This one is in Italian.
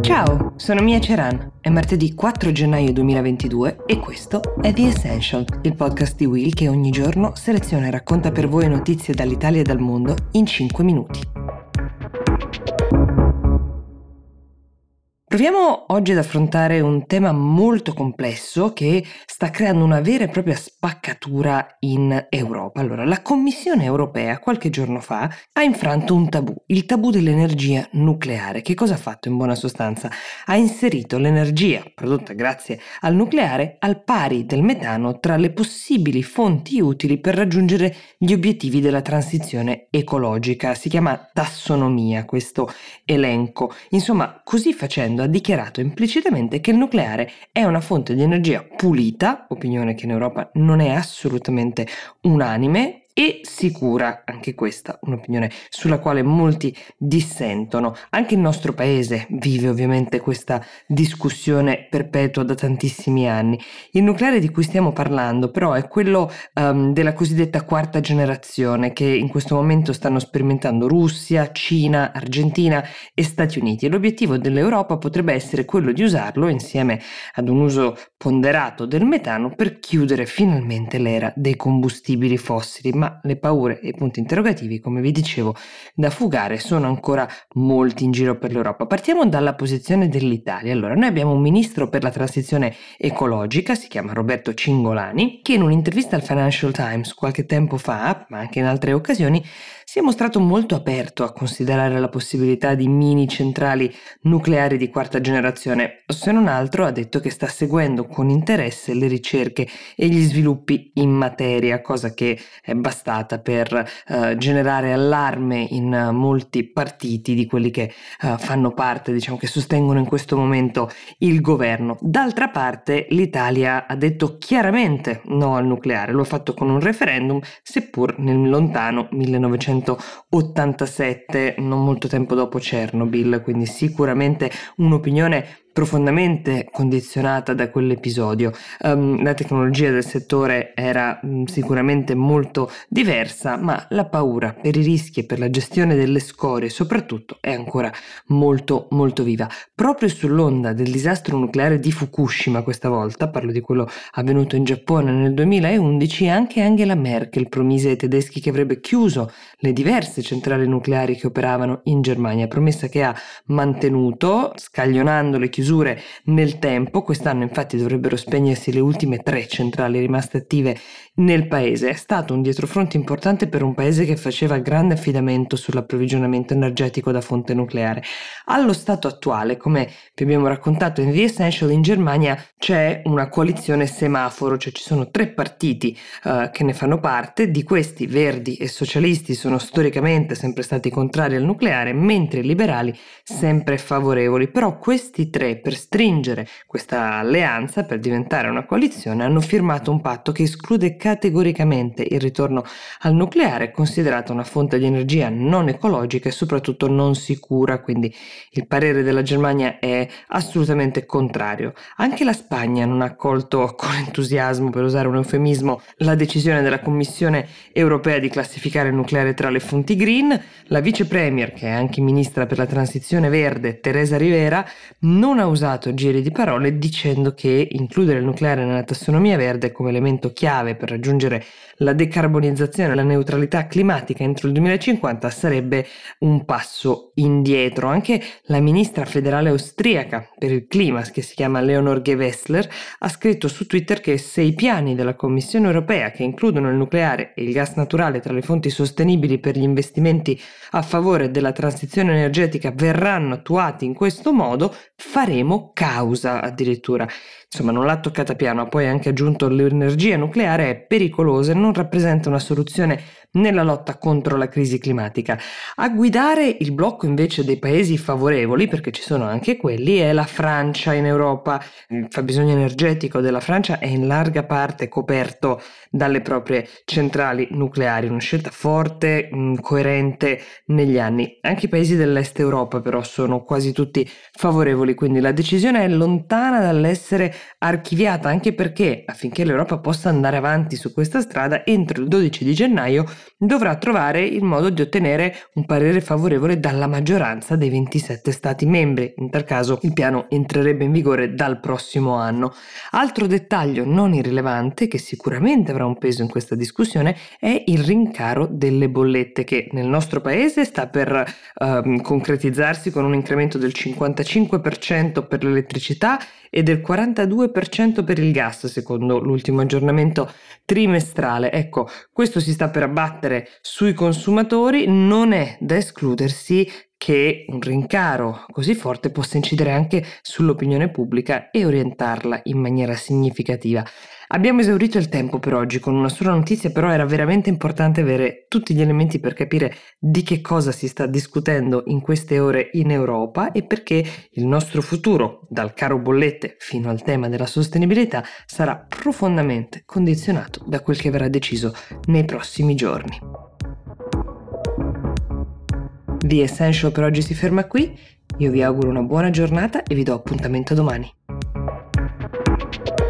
Ciao, sono Mia Ceran. È martedì 4 gennaio 2022 e questo è The Essential, il podcast di Will che ogni giorno seleziona e racconta per voi notizie dall'Italia e dal mondo in 5 minuti. Proviamo oggi ad affrontare un tema molto complesso che sta creando una vera e propria spaccatura in Europa. Allora, la Commissione europea qualche giorno fa ha infranto un tabù, il tabù dell'energia nucleare. Che cosa ha fatto in buona sostanza? Ha inserito l'energia prodotta grazie al nucleare al pari del metano tra le possibili fonti utili per raggiungere gli obiettivi della transizione ecologica. Si chiama tassonomia questo elenco. Insomma, così facendo ha dichiarato implicitamente che il nucleare è una fonte di energia pulita, opinione che in Europa non è assolutamente unanime, e sicura, anche questa un'opinione sulla quale molti dissentono. Anche il nostro paese vive ovviamente questa discussione perpetua da tantissimi anni. Il nucleare di cui stiamo parlando però è quello della cosiddetta quarta generazione che in questo momento stanno sperimentando Russia, Cina, Argentina e Stati Uniti, e l'obiettivo dell'Europa potrebbe essere quello di usarlo insieme ad un uso ponderato del metano per chiudere finalmente l'era dei combustibili fossili, ma le paure e i punti interrogativi, come vi dicevo, da fugare sono ancora molti in giro per l'Europa. Partiamo dalla posizione dell'Italia. Allora, noi abbiamo un ministro per la transizione ecologica, si chiama Roberto Cingolani, che in un'intervista al Financial Times qualche tempo fa, ma anche in altre occasioni, si è mostrato molto aperto a considerare la possibilità di mini centrali nucleari di quarta generazione. Se non altro ha detto che sta seguendo con interesse le ricerche e gli sviluppi in materia, cosa che è bastata per generare allarme in molti partiti di quelli che fanno parte, diciamo, che sostengono in questo momento il governo. D'altra parte l'Italia ha detto chiaramente no al nucleare, lo ha fatto con un referendum, seppur nel lontano 1987, non molto tempo dopo Chernobyl, quindi sicuramente un'opinione profondamente condizionata da quell'episodio. La tecnologia del settore era sicuramente molto diversa, ma la paura per i rischi e per la gestione delle scorie soprattutto è ancora molto molto viva. Proprio sull'onda del disastro nucleare di Fukushima, questa volta parlo di quello avvenuto in Giappone nel 2011, anche Angela Merkel promise ai tedeschi che avrebbe chiuso le diverse centrali nucleari che operavano in Germania, promessa che ha mantenuto scaglionando le chiusure nel tempo. Quest'anno infatti dovrebbero spegnersi le ultime 3 centrali rimaste attive nel paese. È stato un dietrofront importante per un paese che faceva grande affidamento sull'approvvigionamento energetico da fonte nucleare. Allo stato attuale, come vi abbiamo raccontato in The Essential, in Germania c'è una coalizione semaforo, cioè ci sono 3 partiti che ne fanno parte. Di questi, verdi e socialisti sono storicamente sempre stati contrari al nucleare, mentre i liberali sempre favorevoli. Però questi 3, per stringere questa alleanza, per diventare una coalizione, hanno firmato un patto che esclude categoricamente il ritorno al nucleare, considerato una fonte di energia non ecologica e soprattutto non sicura. Quindi il parere della Germania è assolutamente contrario. Anche la Spagna non ha accolto con entusiasmo, per usare un eufemismo, la decisione della Commissione europea di classificare il nucleare tra le fonti green. La vice premier, che è anche ministra per la transizione verde, Teresa Rivera, non ha usato giri di parole dicendo che includere il nucleare nella tassonomia verde come elemento chiave per raggiungere la decarbonizzazione e la neutralità climatica entro il 2050 sarebbe un passo indietro. Anche la ministra federale austriaca per il clima, che si chiama Leonor Gewessler, ha scritto su Twitter che se i piani della Commissione europea, che includono il nucleare e il gas naturale tra le fonti sostenibili per gli investimenti a favore della transizione energetica, verranno attuati in questo modo, faremo causa addirittura. Insomma, non l'ha toccata piano. Ha poi anche aggiunto: l'energia nucleare è pericolosa e non rappresenta una soluzione nella lotta contro la crisi climatica. A guidare il blocco invece dei paesi favorevoli, perché ci sono anche quelli, è la Francia in Europa. Il fabbisogno energetico della Francia è in larga parte coperto dalle proprie centrali nucleari, una scelta forte, coerente negli anni. Anche i paesi dell'est Europa però sono quasi tutti favorevoli, quindi la decisione è lontana dall'essere archiviata, anche perché affinché l'Europa possa andare avanti su questa strada, entro il 12 di gennaio dovrà trovare il modo di ottenere un parere favorevole dalla maggioranza dei 27 stati membri. In tal caso il piano entrerebbe in vigore dal prossimo anno. Altro dettaglio non irrilevante, che sicuramente avrà un peso in questa discussione, è il rincaro delle bollette, che nel nostro paese sta per concretizzarsi con un incremento del 55% per l'elettricità e del 42% per il gas, secondo l'ultimo aggiornamento trimestrale. Ecco, questo si sta per abbattere sui consumatori. Non è da escludersi che un rincaro così forte possa incidere anche sull'opinione pubblica e orientarla in maniera significativa. Abbiamo esaurito il tempo per oggi con una sola notizia, però era veramente importante avere tutti gli elementi per capire di che cosa si sta discutendo in queste ore in Europa e perché il nostro futuro, dal caro bollette fino al tema della sostenibilità, sarà profondamente condizionato da quel che verrà deciso nei prossimi giorni. The Essential per oggi si ferma qui, io vi auguro una buona giornata e vi do appuntamento domani.